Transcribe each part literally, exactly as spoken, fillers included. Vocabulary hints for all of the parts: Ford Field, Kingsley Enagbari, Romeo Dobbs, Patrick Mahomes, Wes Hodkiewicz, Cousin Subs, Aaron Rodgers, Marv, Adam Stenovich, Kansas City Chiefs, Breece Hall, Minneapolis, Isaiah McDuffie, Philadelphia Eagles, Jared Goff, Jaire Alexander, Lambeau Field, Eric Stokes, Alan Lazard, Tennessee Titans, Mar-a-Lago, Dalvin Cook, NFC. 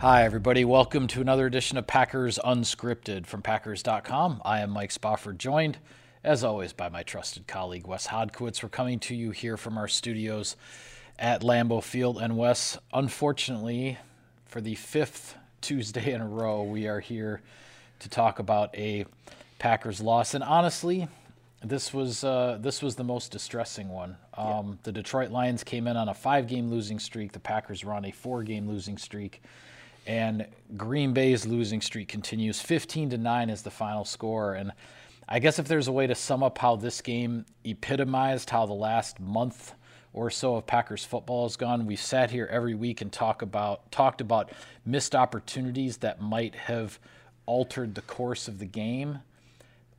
Hi, everybody. Welcome to another edition of Packers Unscripted from Packers dot com. I am Mike Spofford, joined, as always, by my trusted colleague, Wes Hodkiewicz. We're coming to you here from our studios at Lambeau Field. And, Wes, unfortunately, for the fifth Tuesday in a row, we are here to talk about a Packers loss. And, honestly, this was uh, this was the most distressing one. Um, yeah. The Detroit Lions came in on a five-game losing streak. The Packers were on a four-game losing streak. And Green Bay's losing streak continues. fifteen to nine is the final score. And I guess if there's a way to sum up how this game epitomized how the last month or so of Packers football has gone, we've sat here every week and talk about talked about missed opportunities that might have altered the course of the game.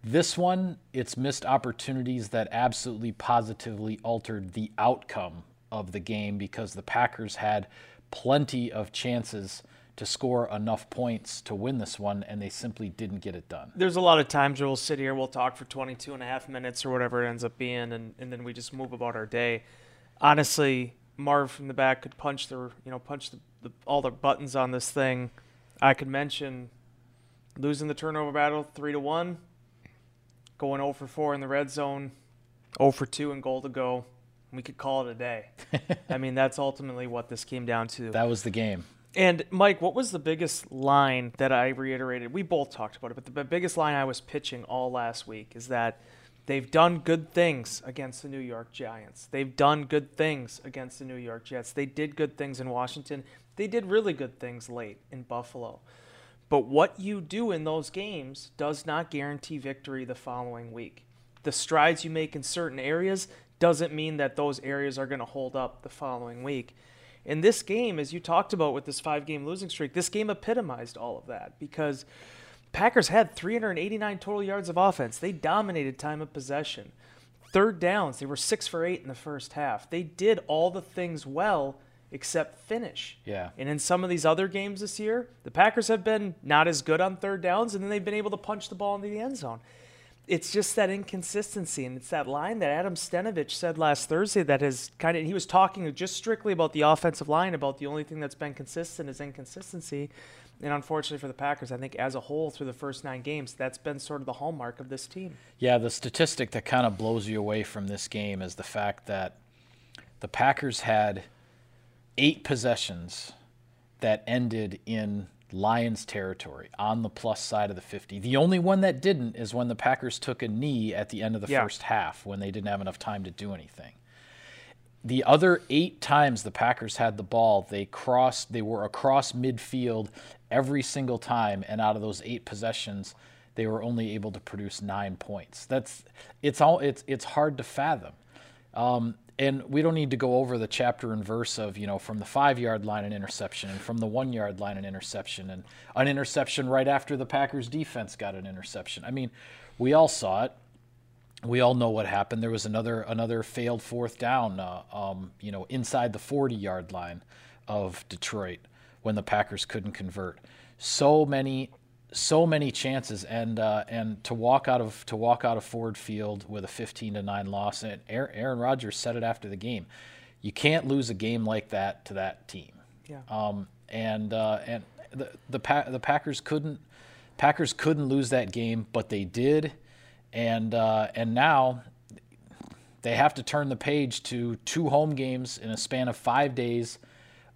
This one, it's missed opportunities that absolutely positively altered the outcome of the game, because the Packers had plenty of chances to score enough points to win this one, and they simply didn't get it done. There's a lot of times where we'll sit here, we'll talk for twenty-two and a half minutes or whatever it ends up being, and, and then we just move about our day. Honestly, Marv from the back could punch the, you know, punch the, the, all the buttons on this thing. I could mention losing the turnover battle three to one, going oh for four in the red zone, oh for two and goal to go. We could call it a day. I mean, that's ultimately what this came down to. That was the game. And, Mike, what was the biggest line that I reiterated? We both talked about it, but the biggest line I was pitching all last week is that they've done good things against the New York Giants. They've done good things against the New York Jets. They did good things in Washington. They did really good things late in Buffalo. But what you do in those games does not guarantee victory the following week. The strides you make in certain areas doesn't mean that those areas are going to hold up the following week. In this game, as you talked about with this five-game losing streak, this game epitomized all of that, because Packers had three hundred eighty-nine total yards of offense. They dominated time of possession. Third downs, they were six for eight in the first half. They did all the things well except finish. Yeah. And in some of these other games this year, the Packers have been not as good on third downs, and then they've been able to punch the ball into the end zone. It's just that inconsistency, and it's that line that Adam Stenovich said last Thursday that has kind of, he was talking just strictly about the offensive line, about the only thing that's been consistent is inconsistency. And unfortunately for the Packers, I think as a whole through the first nine games, that's been sort of the hallmark of this team. Yeah, the statistic that kind of blows you away from this game is the fact that the Packers had eight possessions that ended in Lions territory on the plus side of the fifty. The only one that didn't is when the Packers took a knee at the end of the yeah. first half, when they didn't have enough time to do anything. The other eight times the Packers had the ball, they crossed, they were across midfield every single time, and out of those eight possessions, they were only able to produce nine points. That's it's all it's it's hard to fathom. Um, And we don't need to go over the chapter and verse of, you know, from the five-yard line an interception, and from the one-yard line an interception, and an interception right after the Packers' defense got an interception. I mean, we all saw it. We all know what happened. There was another another failed fourth down, uh, um, you know, inside the forty-yard line of Detroit when the Packers couldn't convert. So many, so many chances, and uh, and to walk out of to walk out of Ford Field with a fifteen to nine loss. And Aaron Rodgers said it after the game, you can't lose a game like that to that team. Yeah. Um. And uh, and the the, pa- the Packers couldn't Packers couldn't lose that game, but they did. And uh, and now they have to turn the page to two home games in a span of five days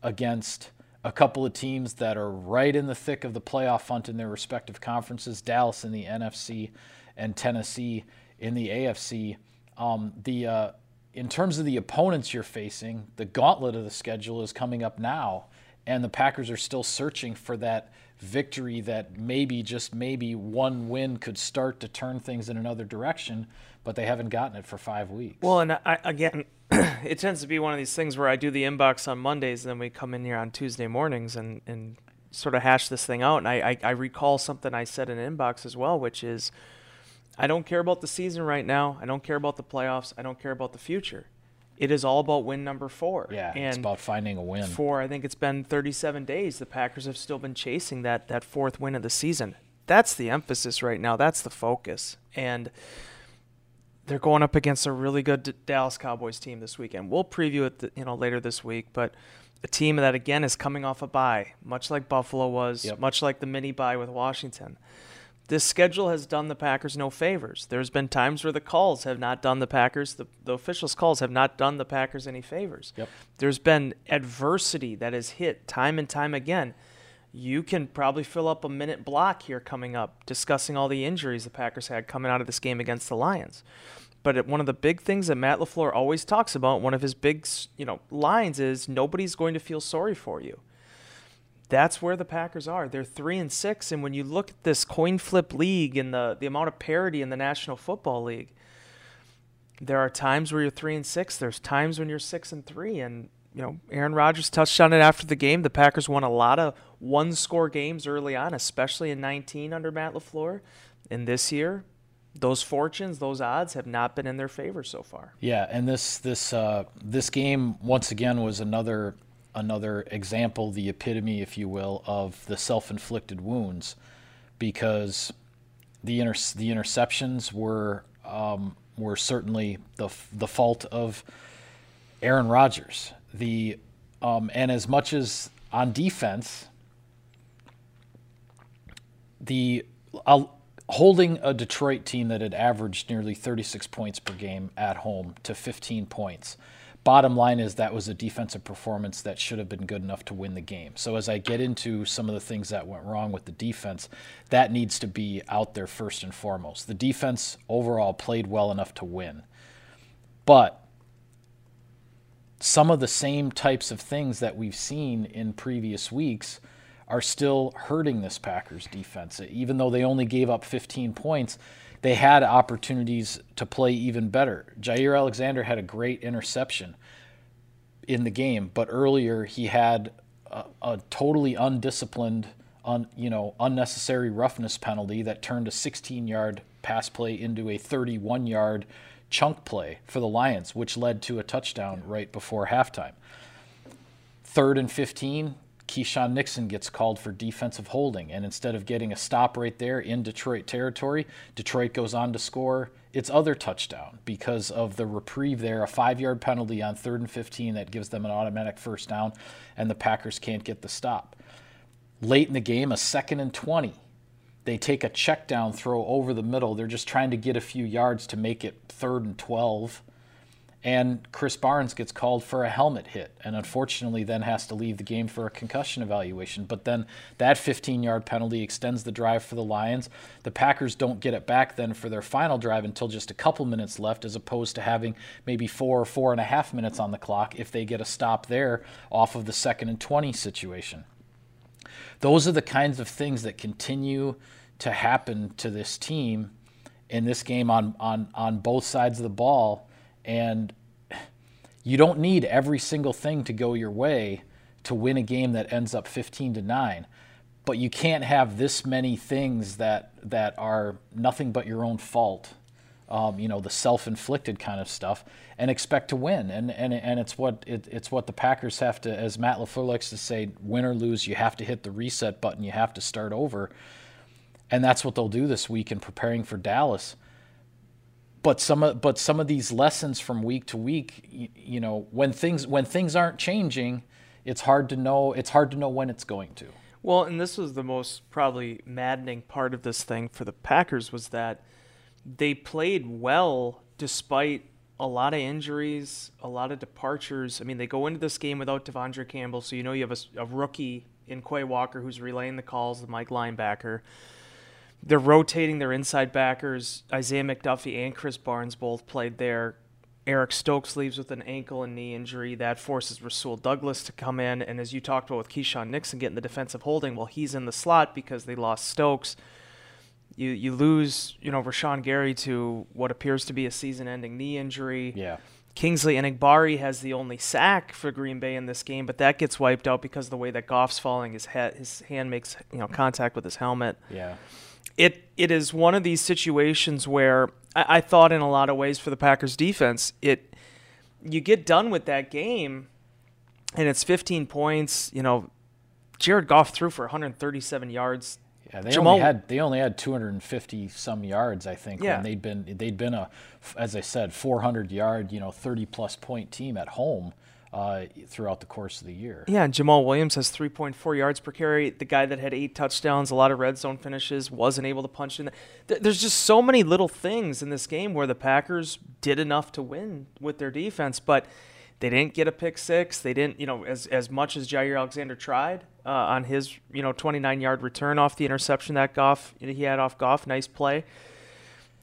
against a couple of teams that are right in the thick of the playoff hunt in their respective conferences, Dallas in the N F C and Tennessee in the A F C. Um, the uh, in terms of the opponents you're facing, the gauntlet of the schedule is coming up now, and the Packers are still searching for that victory that maybe, just maybe, one win could start to turn things in another direction, but they haven't gotten it for five weeks. Well, and I, again... it tends to be one of these things where I do the inbox on Mondays, and then we come in here on Tuesday mornings and, and sort of hash this thing out. And I, I, I recall something I said in inbox as well, which is, I don't care about the season right now. I don't care about the playoffs. I don't care about the future. It is all about win number four. Yeah, and it's about finding a win. For, I think it's been thirty-seven days, the Packers have still been chasing that that fourth win of the season. That's the emphasis right now. That's the focus. And they're going up against a really good Dallas Cowboys team this weekend. We'll preview it, you know, later this week, but a team that, again, is coming off a bye, much like Buffalo was, yep. much like the mini-bye with Washington. This schedule has done the Packers no favors. There's been times where the calls have not done the Packers, the, the officials' calls have not done the Packers any favors. Yep. There's been adversity that has hit time and time again. You can probably fill up a minute block here coming up, discussing all the injuries the Packers had coming out of this game against the Lions. But it, one of the big things that Matt LaFleur always talks about, one of his big, you know, lines is nobody's going to feel sorry for you. That's where the Packers are. They're three and six, and when you look at this coin flip league and the the amount of parity in the National Football League, there are times where you're three and six. There's times when you're six and three, and you know, Aaron Rodgers touched on it after the game. The Packers won a lot of one-score games early on, especially in nineteen under Matt LaFleur. And this year, those fortunes, those odds have not been in their favor so far. Yeah, and this this uh, this game, once again, was another another example, the epitome, if you will, of the self-inflicted wounds, because the inter the interceptions were um, were certainly the the fault of Aaron Rodgers. The um, and as much as on defense, the uh, holding a Detroit team that had averaged nearly thirty-six points per game at home to fifteen points. Bottom line is that was a defensive performance that should have been good enough to win the game. So as I get into some of the things that went wrong with the defense, that needs to be out there first and foremost. The defense overall played well enough to win, but some of the same types of things that we've seen in previous weeks are still hurting this Packers defense. Even though they only gave up fifteen points, they had opportunities to play even better. Jaire Alexander had a great interception in the game, but earlier he had a, a totally undisciplined, un, you know, unnecessary roughness penalty that turned a sixteen-yard pass play into a thirty-one-yard chunk play for the Lions, which led to a touchdown right before halftime. Third and fifteen, Keyshawn Nixon gets called for defensive holding, and instead of getting a stop right there in Detroit territory, Detroit goes on to score its other touchdown because of the reprieve there, a five-yard penalty on third and fifteen that gives them an automatic first down, and the Packers can't get the stop. Late in the game, a second and twenty. They take a check down throw over the middle. They're just trying to get a few yards to make it third and twelve. And Chris Barnes gets called for a helmet hit and unfortunately then has to leave the game for a concussion evaluation. But then that fifteen-yard penalty extends the drive for the Lions. The Packers don't get it back then for their final drive until just a couple minutes left, as opposed to having maybe four or four and a half minutes on the clock if they get a stop there off of the second and twenty situation. Those are the kinds of things that continue to happen to this team in this game on, on, on both sides of the ball. And you don't need every single thing to go your way to win a game that ends up fifteen to nine. But you can't have this many things that, that are nothing but your own fault, um, you know, the self-inflicted kind of stuff, and expect to win. And, and, and it's what it, it's what the Packers have to, as Matt LaFleur likes to say, win or lose, you have to hit the reset button. You have to start over. And that's what they'll do this week in preparing for Dallas. But some of, but some of these lessons from week to week, you, you know, when things when things aren't changing, it's hard to know it's hard to know when it's going to. Well, and this was the most probably maddening part of this thing for the Packers, was that they played well despite a lot of injuries, a lot of departures. I mean, they go into this game without Devondre Campbell, so you know you have a, a rookie in Quay Walker who's relaying the calls, the Mike linebacker. They're rotating their inside backers. Isaiah McDuffie and Chris Barnes both played there. Eric Stokes leaves with an ankle and knee injury. That forces Rasul Douglas to come in. And as you talked about with Keyshawn Nixon getting the defensive holding, well, he's in the slot because they lost Stokes. You you lose, you know, Rashawn Gary to what appears to be a season-ending knee injury. Yeah. Kingsley Enagbari has the only sack for Green Bay in this game, but that gets wiped out because of the way that Goff's falling. His head, his hand makes, you know, contact with his helmet. Yeah. It it is one of these situations where I, I thought in a lot of ways for the Packers defense, it you get done with that game and it's fifteen points. You know, Jared Goff threw for one hundred thirty-seven yards, Yeah, they Jamal, only had they only had two hundred fifty some yards, I think. Yeah. When they'd been they'd been a, as I said, four hundred yard, you know, thirty plus point team at home uh, throughout the course of the year. Yeah, and Jamal Williams has three point four yards per carry. The guy that had eight touchdowns, a lot of red zone finishes, wasn't able to punch in. The, there's just so many little things in this game where the Packers did enough to win with their defense, but they didn't get a pick six. They didn't, you know, as as much as Jaire Alexander tried uh, on his, you know, twenty-nine yard return off the interception that Goff he had off Goff. Nice play.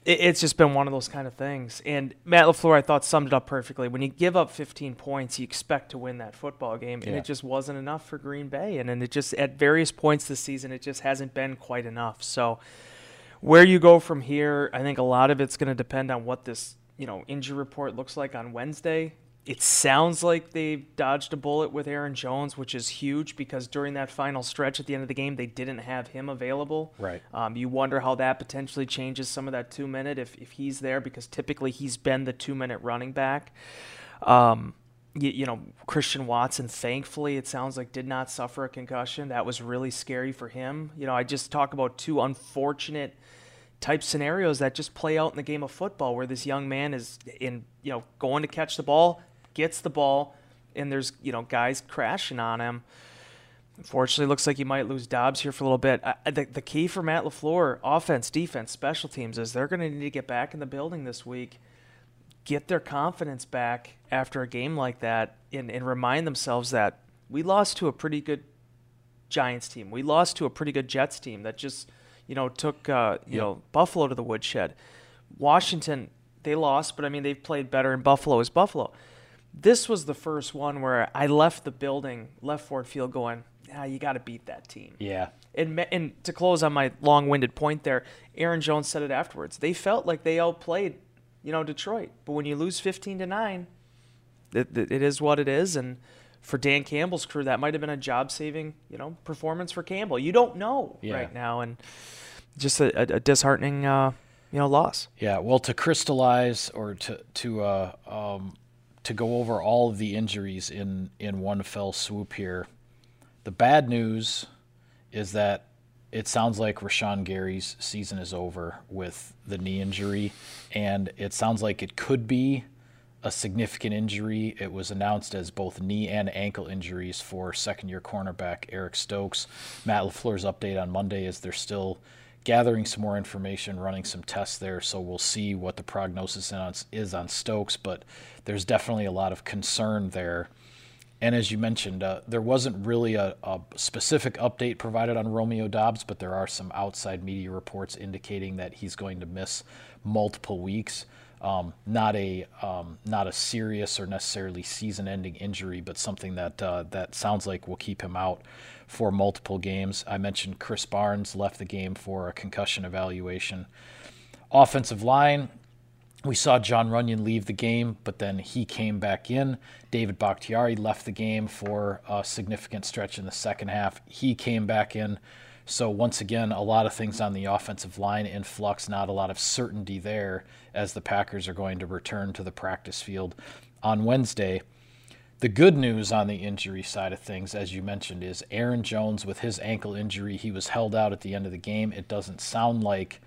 It, it's just been one of those kind of things. And Matt LaFleur, I thought, summed it up perfectly. When you give up fifteen points, you expect to win that football game, and yeah. it just wasn't enough for Green Bay. And and it just at various points this season, it just hasn't been quite enough. So where you go from here, I think a lot of it's going to depend on what this, you know, injury report looks like on Wednesday. It sounds like they dodged a bullet with Aaron Jones, which is huge because during that final stretch at the end of the game, they didn't have him available. Right. Um, you wonder how that potentially changes some of that two-minute if, if he's there, because typically he's been the two-minute running back. Um, you, you know, Christian Watson, thankfully, it sounds like did not suffer a concussion. That was really scary for him. You know, I just talk about two unfortunate type scenarios that just play out in the game of football where this young man is in, you know, going to catch the ball, gets the ball, and there's, you know, guys crashing on him. Unfortunately, looks like he might lose Dobbs here for a little bit. I, the, the key for Matt LaFleur, offense, defense, special teams, is they're going to need to get back in the building this week, get their confidence back after a game like that, and, and remind themselves that we lost to a pretty good Giants team. We lost to a pretty good Jets team that just, you know, took, uh, you yep. know, Buffalo to the woodshed. Washington, they lost, but, I mean, they've played better, and Buffalo is Buffalo. This was the first one where I left the building, left Ford Field going, ah, you got to beat that team. Yeah. And, and to close on my long-winded point there, Aaron Jones said it afterwards. They felt like they outplayed, you know, Detroit. But when you lose fifteen to nine, it, it is what it is. And for Dan Campbell's crew, that might have been a job-saving, you know, performance for Campbell. You don't know yeah. right now. And just a, a disheartening, uh, you know, loss. Yeah, well, to crystallize or to to uh, um, – to go over all of the injuries in, in one fell swoop here. The bad news is that it sounds like Rashawn Gary's season is over with the knee injury, and it sounds like it could be a significant injury. It was announced as both knee and ankle injuries for second-year cornerback Eric Stokes. Matt LaFleur's update on Monday is they're still gathering some more information, running some tests there, so we'll see what the prognosis is on Stokes, but there's definitely a lot of concern there. And as you mentioned, uh, there wasn't really a, a specific update provided on Romeo Dobbs, but there are some outside media reports indicating that he's going to miss multiple weeks. Um, not a um, not a serious or necessarily season-ending injury, but something that uh, that sounds like will keep him out for multiple games. I mentioned Chris Barnes left the game for a concussion evaluation. Offensive line, we saw John Runyon leave the game, but then he came back in. David Bakhtiari left the game for a significant stretch in the second half. He came back in. So once again, a lot of things on the offensive line in flux, not a lot of certainty there as the Packers are going to return to the practice field on Wednesday. The good news on the injury side of things, as you mentioned, is Aaron Jones with his ankle injury. He was held out at the end of the game. It doesn't sound like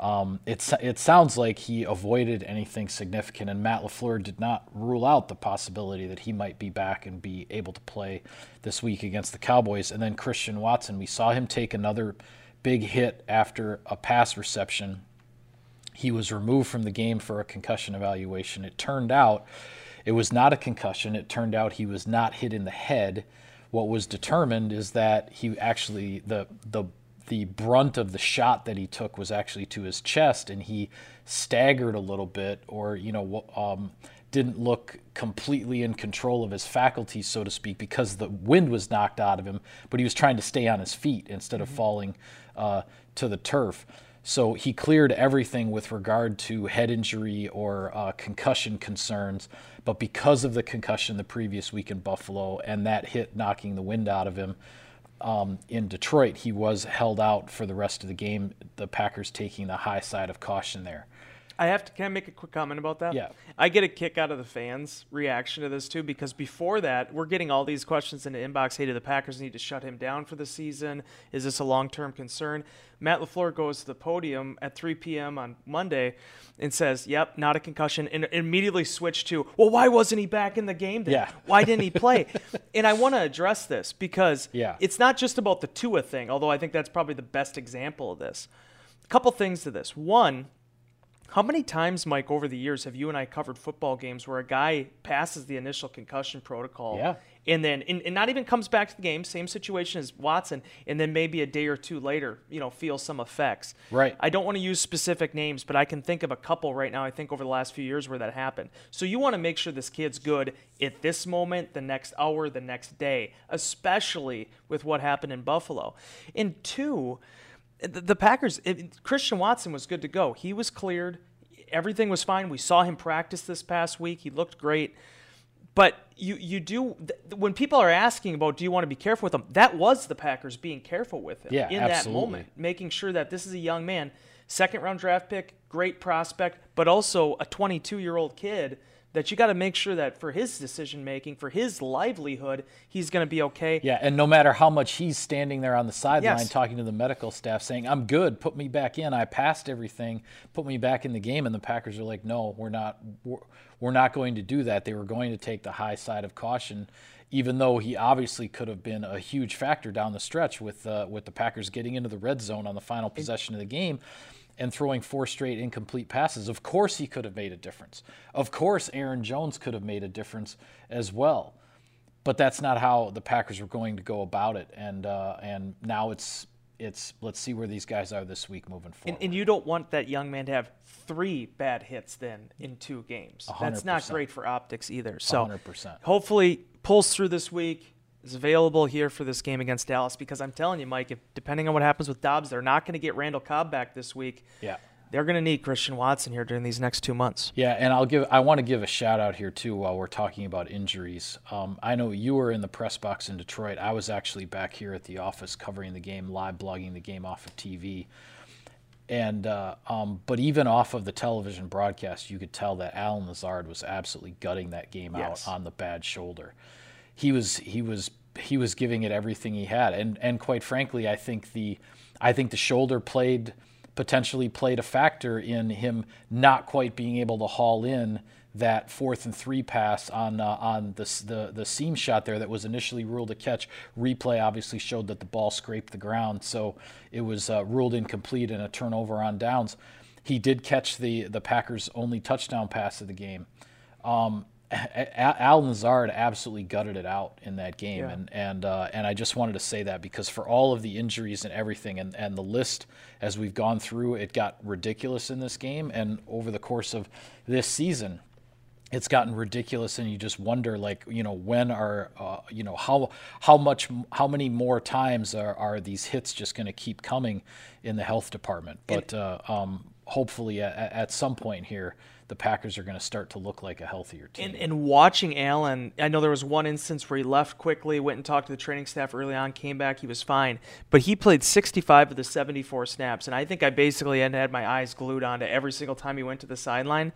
um, it, it sounds like he avoided anything significant, and Matt LaFleur did not rule out the possibility that he might be back and be able to play this week against the Cowboys. And then Christian Watson, we saw him take another big hit after a pass reception. He was removed from the game for a concussion evaluation. It turned out it was not a concussion. It turned out he was not hit in the head. What was determined is that he actually, the the the brunt of the shot that he took was actually to his chest, and he staggered a little bit, or, you know, um, didn't look completely in control of his faculties, so to speak, because the wind was knocked out of him, but he was trying to stay on his feet instead of mm-hmm. falling uh, to the turf. So he cleared everything with regard to head injury or uh, concussion concerns, but because of the concussion the previous week in Buffalo and that hit knocking the wind out of him um, in Detroit, he was held out for the rest of the game, the Packers taking the high side of caution there. I have to kind of make a quick comment about that. Yeah. I get a kick out of the fans' reaction to this, too, because before that, we're getting all these questions in the inbox. Hey, do the Packers need to shut him down for the season? Is this a long-term concern? Matt LaFleur goes to the podium at three p.m. on Monday and says, yep, not a concussion, and immediately switched to, well, why wasn't he back in the game then? Yeah. Why didn't he play? And I want to address this because yeah. it's not just about the Tua thing, although I think that's probably the best example of this. A couple things to this. One, how many times, Mike, over the years have you and I covered football games where a guy passes the initial concussion protocol yeah. and then and, and not even comes back to the game, same situation as Watson, and then maybe a day or two later, you know, feels some effects. Right. I don't want to use specific names, but I can think of a couple right now, I think, over the last few years where that happened. So you want to make sure this kid's good at this moment, the next hour, the next day, especially with what happened in Buffalo. And two, the Packers, it, Christian Watson was good to go. He was cleared. Everything was fine. We saw him practice this past week. He looked great. But you, you do, th- when people are asking about, do you want to be careful with him? That was the Packers being careful with him yeah, in absolutely. that moment, making sure that this is a young man, second round draft pick, great prospect, but also a twenty-two-year-old kid that you got to make sure that for his decision-making, for his livelihood, he's going to be okay. Yeah, and no matter how much he's standing there on the sideline yes. talking to the medical staff saying, I'm good, put me back in, I passed everything, put me back in the game, and the Packers are like, no, we're not we're, we're not going to do that. They were going to take the high side of caution, even though he obviously could have been a huge factor down the stretch with uh, with the Packers getting into the red zone on the final possession of the game and throwing four straight incomplete passes. Of course he could have made a difference. Of course Aaron Jones could have made a difference as well. But that's not how the Packers were going to go about it. And uh, and now it's, it's let's see where these guys are this week moving forward. And, and you don't want that young man to have three bad hits then in two games. one hundred percent. That's not great for optics either. So one hundred percent. Hopefully pulls through this week. Is available here for this game against Dallas because I'm telling you, Mike, if, depending on what happens with Dobbs, they're not going to get Randall Cobb back this week. Yeah, they're going to need Christian Watson here during these next two months. Yeah, and I'll give I want to give a shout out here too while we're talking about injuries. Um, I know you were in the press box in Detroit. I was actually back here at the office covering the game, live blogging the game off of T V. And uh, um, but even off of the television broadcast, you could tell that Alan Lazard was absolutely gutting that game yes. out on the bad shoulder. He was he was he was giving it everything he had, and and quite frankly, I think the I think the shoulder played potentially played a factor in him not quite being able to haul in that fourth and three pass on uh, on the, the the seam shot there that was initially ruled a catch. Replay obviously showed that the ball scraped the ground, so it was uh, ruled incomplete and a turnover on downs. He did catch the the Packers' only touchdown pass of the game. Um, Alan Lazard absolutely gutted it out in that game, yeah. and and uh, and I just wanted to say that because for all of the injuries and everything, and, and the list as we've gone through, it got ridiculous in this game, and over the course of this season, it's gotten ridiculous, and you just wonder, like, you know, when are uh, you know how how much how many more times are, are these hits just going to keep coming in the health department? But uh, um, hopefully, at, at some point here, the Packers are going to start to look like a healthier team. And, and watching Allen, I know there was one instance where he left quickly, went and talked to the training staff early on, came back, he was fine. But he played sixty-five of the seventy-four snaps, and I think I basically had my eyes glued onto every single time he went to the sideline.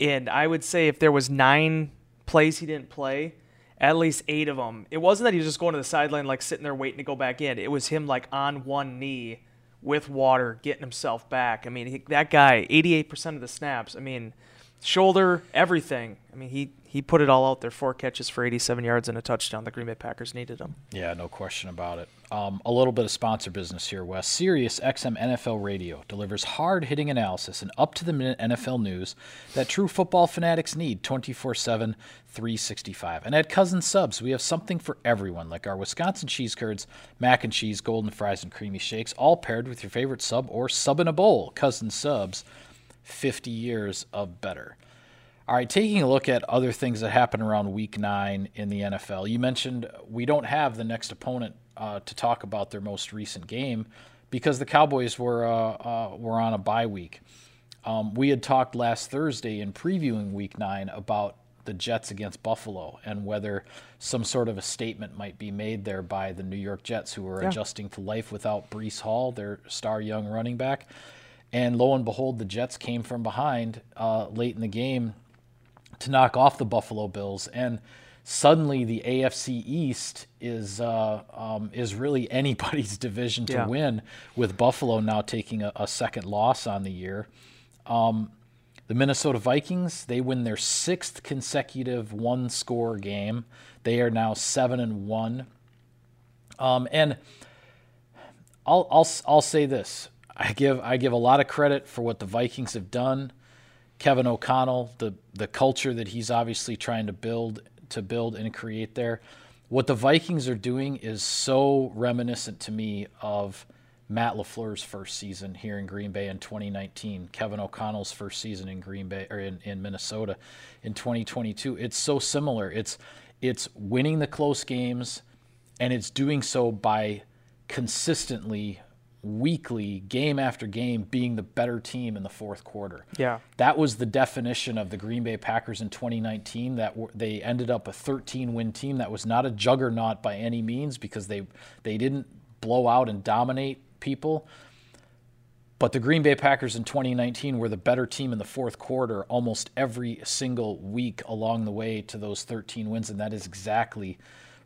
And I would say if there was nine plays he didn't play, at least eight of them, it wasn't that he was just going to the sideline, like sitting there waiting to go back in. It was him like on one knee with water, getting himself back. I mean, he, that guy, eighty-eight percent of the snaps. I mean, shoulder, everything. I mean, he, he put it all out there. Four catches for eighty-seven yards and a touchdown. The Green Bay Packers needed him. Yeah, no question about it. Um, a little bit of sponsor business here, Wes. Sirius X M N F L Radio delivers hard-hitting analysis and up-to-the-minute N F L news that true football fanatics need twenty-four seven, three sixty-five. And at Cousin Subs, we have something for everyone, like our Wisconsin cheese curds, mac and cheese, golden fries, and creamy shakes, all paired with your favorite sub or sub in a bowl. Cousin Subs, fifty years of better. All right, taking a look at other things that happen around week nine in the N F L. You mentioned we don't have the next opponent uh, to talk about their most recent game because the Cowboys were uh, uh, were on a bye week. Um, we had talked last Thursday in previewing week nine about the Jets against Buffalo and whether some sort of a statement might be made there by the New York Jets, who were yeah. adjusting to life without Breece Hall, their star young running back. And lo and behold, the Jets came from behind uh, late in the game to knock off the Buffalo Bills. And suddenly the A F C East is uh, um, is really anybody's division to yeah. win, with Buffalo now taking a, a second loss on the year. Um, the Minnesota Vikings, they win their sixth consecutive one-score game. They are now seven and one. Um, and I'll I'll I'll say this. I give I give a lot of credit for what the Vikings have done. Kevin O'Connell, the the culture that he's obviously trying to build to build and create there. What the Vikings are doing is so reminiscent to me of Matt LaFleur's first season here in Green Bay in twenty nineteen, Kevin O'Connell's first season in Green Bay or in, in Minnesota in twenty twenty-two. It's so similar. It's it's winning the close games, and it's doing so by consistently weekly, game after game, being the better team in the fourth quarter. Yeah, that was the definition of the Green Bay Packers in twenty nineteen. That w- they ended up a thirteen-win team that was not a juggernaut by any means, because they they didn't blow out and dominate people. But the Green Bay Packers in twenty nineteen were the better team in the fourth quarter almost every single week along the way to those thirteen wins, and that is exactly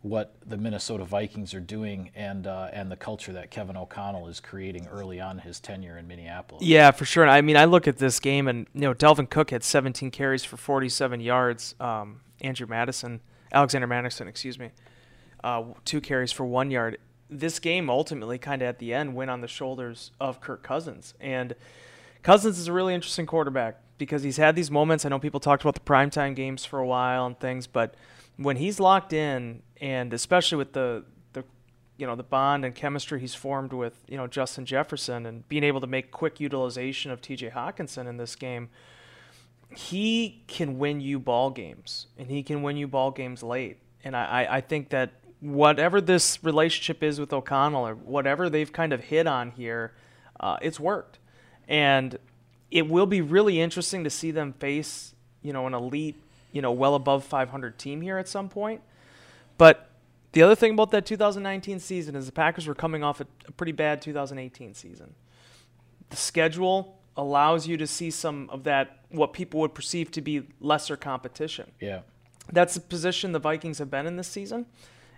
what the Minnesota Vikings are doing, and uh, and the culture that Kevin O'Connell is creating early on his tenure in Minneapolis. Yeah, for sure. And I mean, I look at this game, and you know, Dalvin Cook had seventeen carries for forty-seven yards. Um, Andrew Madison, Alexander Madison, excuse me, uh, two carries for one yard. This game ultimately, kind of at the end, went on the shoulders of Kirk Cousins, and Cousins is a really interesting quarterback because he's had these moments. I know people talked about the primetime games for a while and things, but when he's locked in, and especially with the, the, you know, the bond and chemistry he's formed with, you know, Justin Jefferson, and being able to make quick utilization of T J Hockenson in this game, he can win you ball games, and he can win you ball games late. And I, I think that whatever this relationship is with O'Connell, or whatever they've kind of hit on here, uh, it's worked. And it will be really interesting to see them face, you know, an elite, you know, well above five hundred team here at some point. But the other thing about that two thousand nineteen season is the Packers were coming off a, a pretty bad two thousand eighteen season. The schedule allows you to see some of that, what people would perceive to be lesser competition. Yeah. That's the position the Vikings have been in this season,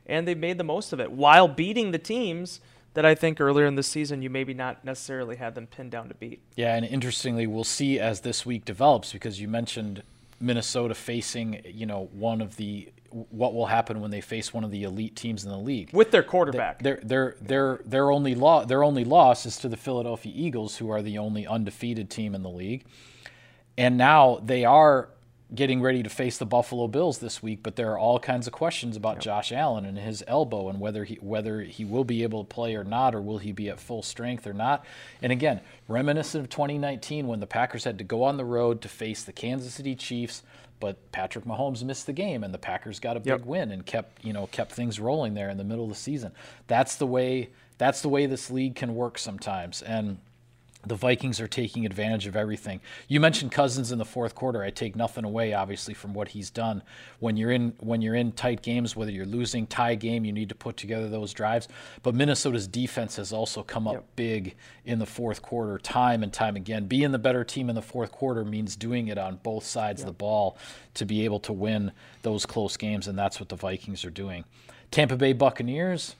and they've made the most of it while beating the teams that I think earlier in the season you maybe not necessarily had them pinned down to beat. Yeah, and interestingly, we'll see as this week develops, because you mentioned Minnesota facing, you know, one of the, what will happen when they face one of the elite teams in the league with their quarterback. Their their their their only loss their only loss is to the Philadelphia Eagles, who are the only undefeated team in the league, and now they are getting ready to face the Buffalo Bills this week. But there are all kinds of questions about yep. Josh Allen and his elbow, and whether he whether he will be able to play or not, or will he be at full strength or not. And again, reminiscent of twenty nineteen, when the Packers had to go on the road to face the Kansas City Chiefs, but Patrick Mahomes missed the game, and the Packers got a big yep. win and kept you know kept things rolling there in the middle of the season. That's the way that's the way this league can work sometimes, and the Vikings are taking advantage of everything. You mentioned Cousins in the fourth quarter. I take nothing away, obviously, from what he's done. When you're in when you're in tight games, whether you're losing, tie game, you need to put together those drives. But Minnesota's defense has also come up yep. big in the fourth quarter, time and time again. Being the better team in the fourth quarter means doing it on both sides yep. of the ball to be able to win those close games, and that's what the Vikings are doing. Tampa Bay Buccaneers.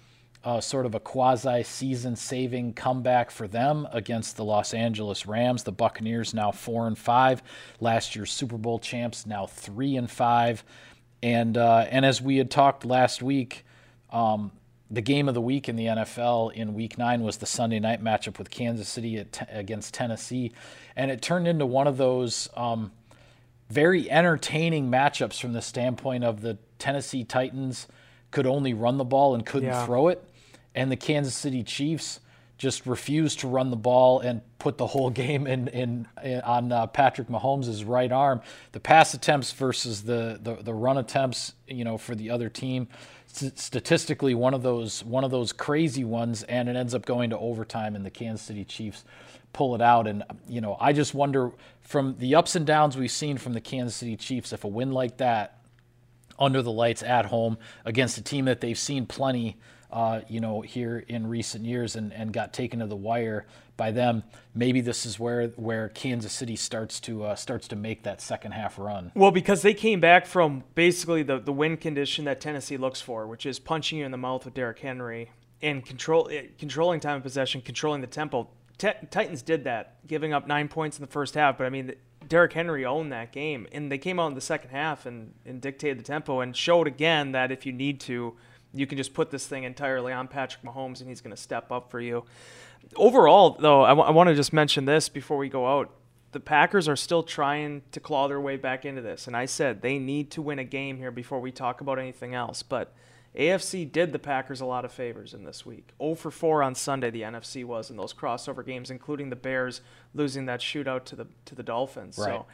Uh, sort of a quasi-season-saving comeback for them against the Los Angeles Rams. The Buccaneers now four and five, last year's Super Bowl champs now three and five, and uh, and as we had talked last week, um, the game of the week in the N F L in Week Nine was the Sunday night matchup with Kansas City at t- against Tennessee, and it turned into one of those um, very entertaining matchups from the standpoint of the Tennessee Titans could only run the ball and couldn't yeah. throw it. And the Kansas City Chiefs just refused to run the ball and put the whole game in, in, in on uh, Patrick Mahomes' right arm. The pass attempts versus the, the, the run attempts, you know, for the other team. S- statistically, one of those one of those crazy ones, and it ends up going to overtime, and the Kansas City Chiefs pull it out. And you know, I just wonder, from the ups and downs we've seen from the Kansas City Chiefs, if a win like that under the lights at home against a team that they've seen plenty uh, you know, here in recent years and, and got taken to the wire by them. Maybe this is where where Kansas City starts to uh, starts to make that second half run. Well, because they came back from basically the, the win condition that Tennessee looks for, which is punching you in the mouth with Derrick Henry and control controlling time of possession, controlling the tempo. T- Titans did that, giving up nine points in the first half, but I mean, the, Derrick Henry owned that game, and they came out in the second half and, and dictated the tempo and showed again that if you need to, you can just put this thing entirely on Patrick Mahomes and he's going to step up for you. Overall, though, I, w- I want to just mention this before we go out. The Packers are still trying to claw their way back into this, and I said they need to win a game here before we talk about anything else, but A F C did the Packers a lot of favors in this week. oh for four on Sunday, the N F C was in those crossover games, including the Bears losing that shootout to the to the Dolphins. Right. So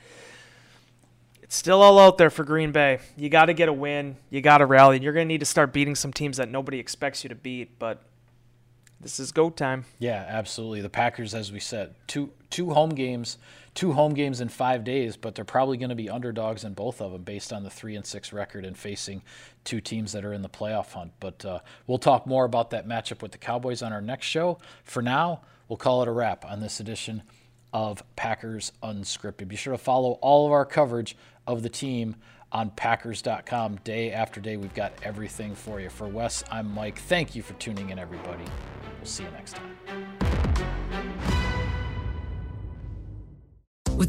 it's still all out there for Green Bay. You got to get a win. You got to rally. And you're going to need to start beating some teams that nobody expects you to beat. But this is go time. Yeah, absolutely. The Packers, as we said, two two home games, two home games in five days, but they're probably going to be underdogs in both of them based on the three and six record and facing two teams that are in the playoff hunt. But uh, we'll talk more about that matchup with the Cowboys on our next show. For now, we'll call it a wrap on this edition of Packers Unscripted. Be sure to follow all of our coverage of the team on Packers dot com. Day after day, we've got everything for you. For Wes, I'm Mike. Thank you for tuning in, everybody. We'll see you next time. With